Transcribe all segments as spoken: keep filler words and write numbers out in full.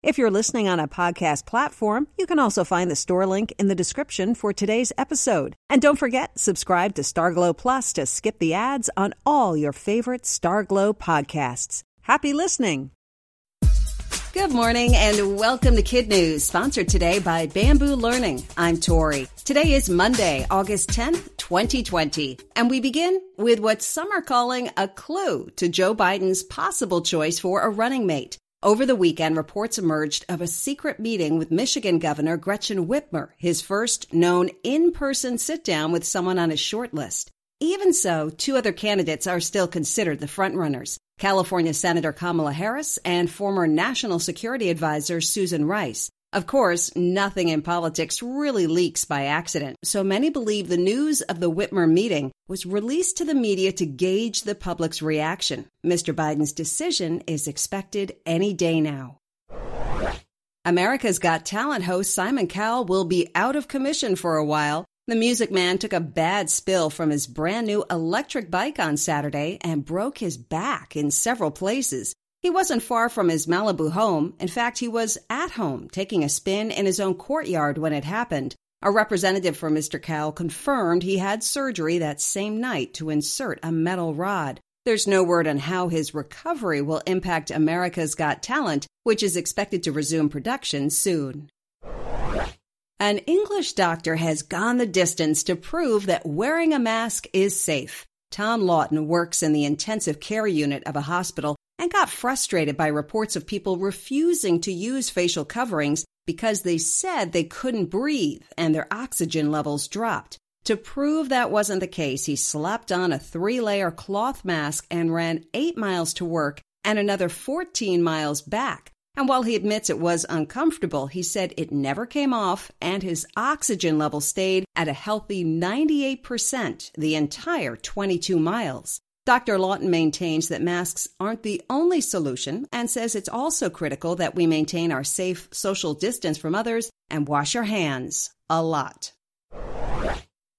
If you're listening on a podcast platform, you can also find the store link in the description for today's episode. And don't forget, subscribe to StarGlow Plus to skip the ads on all your favorite StarGlow podcasts. Happy listening! Good morning and welcome to Kid News, sponsored today by Bamboo Learning. I'm Tori. Today is Monday, August tenth, twenty twenty, and we begin with what some are calling a clue to Joe Biden's possible choice for a running mate. Over the weekend, reports emerged of a secret meeting with Michigan Governor Gretchen Whitmer, his first known in-person sit-down with someone on his shortlist. Even so, two other candidates are still considered the frontrunners, California Senator Kamala Harris and former National Security Advisor Susan Rice. Of course, nothing in politics really leaks by accident, so many believe the news of the Whitmer meeting was released to the media to gauge the public's reaction. Mister Biden's decision is expected any day now. America's Got Talent host Simon Cowell will be out of commission for a while. The Music Man took a bad spill from his brand new electric bike on Saturday and broke his back in several places. He wasn't far from his Malibu home. In fact, he was at home taking a spin in his own courtyard when it happened. A representative for Mister Cowell confirmed he had surgery that same night to insert a metal rod. There's no word on how his recovery will impact America's Got Talent, which is expected to resume production soon. An English doctor has gone the distance to prove that wearing a mask is safe. Tom Lawton works in the intensive care unit of a hospital and got frustrated by reports of people refusing to use facial coverings because they said they couldn't breathe and their oxygen levels dropped. To prove that wasn't the case, he slapped on a three-layer cloth mask and ran eight miles to work and another fourteen miles back. And while he admits it was uncomfortable, he said it never came off and his oxygen level stayed at a healthy ninety-eight percent the entire twenty-two miles. Doctor Lawton maintains that masks aren't the only solution and says it's also critical that we maintain our safe social distance from others and wash our hands a lot.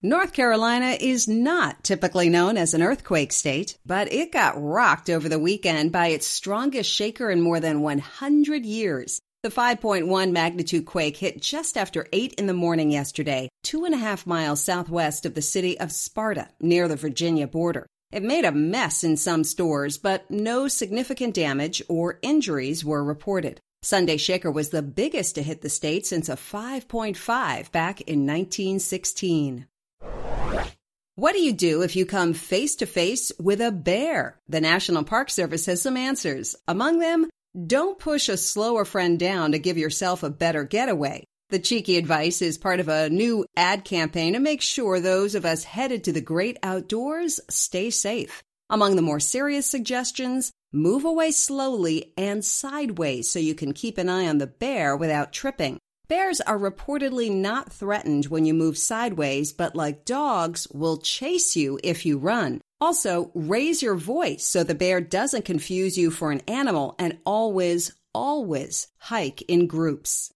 North Carolina is not typically known as an earthquake state, but it got rocked over the weekend by its strongest shaker in more than one hundred years. The five point one magnitude quake hit just after eight in the morning yesterday, two and a half miles southwest of the city of Sparta, near the Virginia border. It made a mess in some stores, but no significant damage or injuries were reported. Sunday shaker was the biggest to hit the state since a five point five back in nineteen sixteen. What do you do if you come face-to-face with a bear? The National Park Service has some answers. Among them, don't push a slower friend down to give yourself a better getaway. The cheeky advice is part of a new ad campaign to make sure those of us headed to the great outdoors stay safe. Among the more serious suggestions, move away slowly and sideways so you can keep an eye on the bear without tripping. Bears are reportedly not threatened when you move sideways, but like dogs, will chase you if you run. Also, raise your voice so the bear doesn't confuse you for an animal, and always, always hike in groups.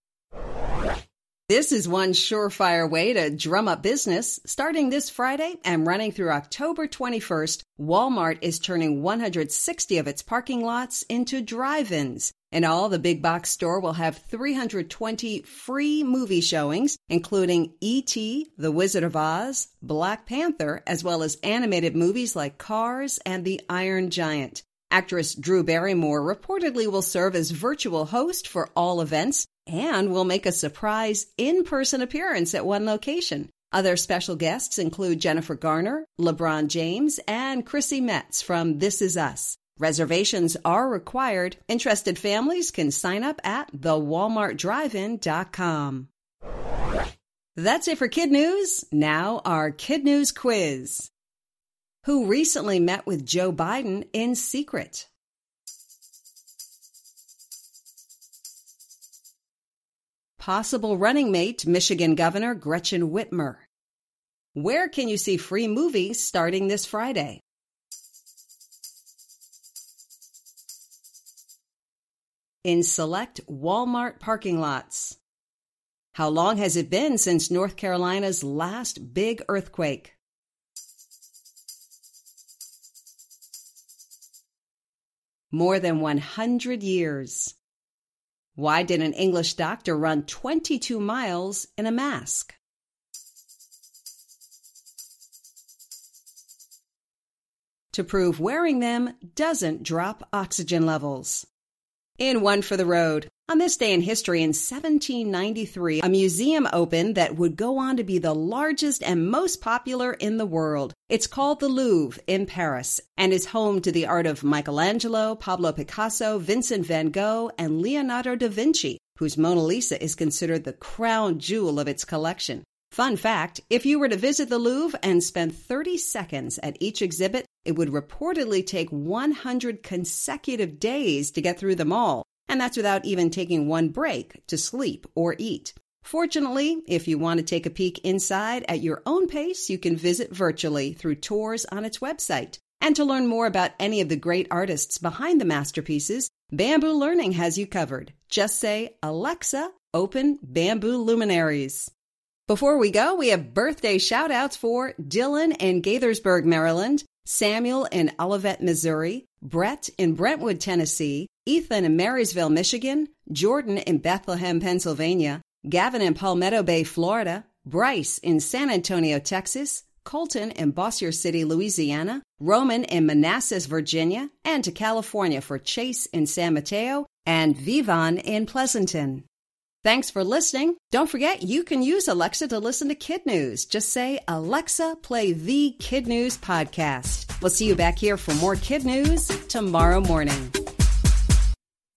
This is one surefire way to drum up business. Starting this Friday and running through October twenty-first, Walmart is turning one hundred sixty of its parking lots into drive-ins. In all, the big box store will have three hundred twenty free movie showings, including E T, The Wizard of Oz, Black Panther, as well as animated movies like Cars and The Iron Giant. Actress Drew Barrymore reportedly will serve as virtual host for all events and will make a surprise in-person appearance at one location. Other special guests include Jennifer Garner, LeBron James, and Chrissy Metz from This Is Us. Reservations are required. Interested families can sign up at the walmart drive in dot com. That's it for Kid News. Now our Kid News quiz. Who recently met with Joe Biden in secret? Possible running mate, Michigan Governor Gretchen Whitmer. Where can you see free movies starting this Friday? In select Walmart parking lots. How long has it been since North Carolina's last big earthquake? More than one hundred years. Why did an English doctor run twenty-two miles in a mask? To prove wearing them doesn't drop oxygen levels. In one for the road. On this day in history in seventeen ninety-three, a museum opened that would go on to be the largest and most popular in the world. It's called the Louvre in Paris and is home to the art of Michelangelo, Pablo Picasso, Vincent van Gogh, and Leonardo da Vinci, whose Mona Lisa is considered the crown jewel of its collection. Fun fact, if you were to visit the Louvre and spend thirty seconds at each exhibit, it would reportedly take one hundred consecutive days to get through them all. And that's without even taking one break to sleep or eat. Fortunately, if you want to take a peek inside at your own pace, you can visit virtually through tours on its website. And to learn more about any of the great artists behind the masterpieces, Bamboo Learning has you covered. Just say, "Alexa, open Bamboo Luminaries." Before we go, we have birthday shout-outs for Dylan in Gaithersburg, Maryland, Samuel in Olivet, Missouri, Brett in Brentwood, Tennessee, Ethan in Marysville, Michigan, Jordan in Bethlehem, Pennsylvania, Gavin in Palmetto Bay, Florida, Bryce in San Antonio, Texas, Colton in Bossier City, Louisiana, Roman in Manassas, Virginia, and to California for Chase in San Mateo, and Vivan in Pleasanton. Thanks for listening. Don't forget, you can use Alexa to listen to Kid News. Just say, "Alexa, play the Kid News podcast." We'll see you back here for more Kid News tomorrow morning.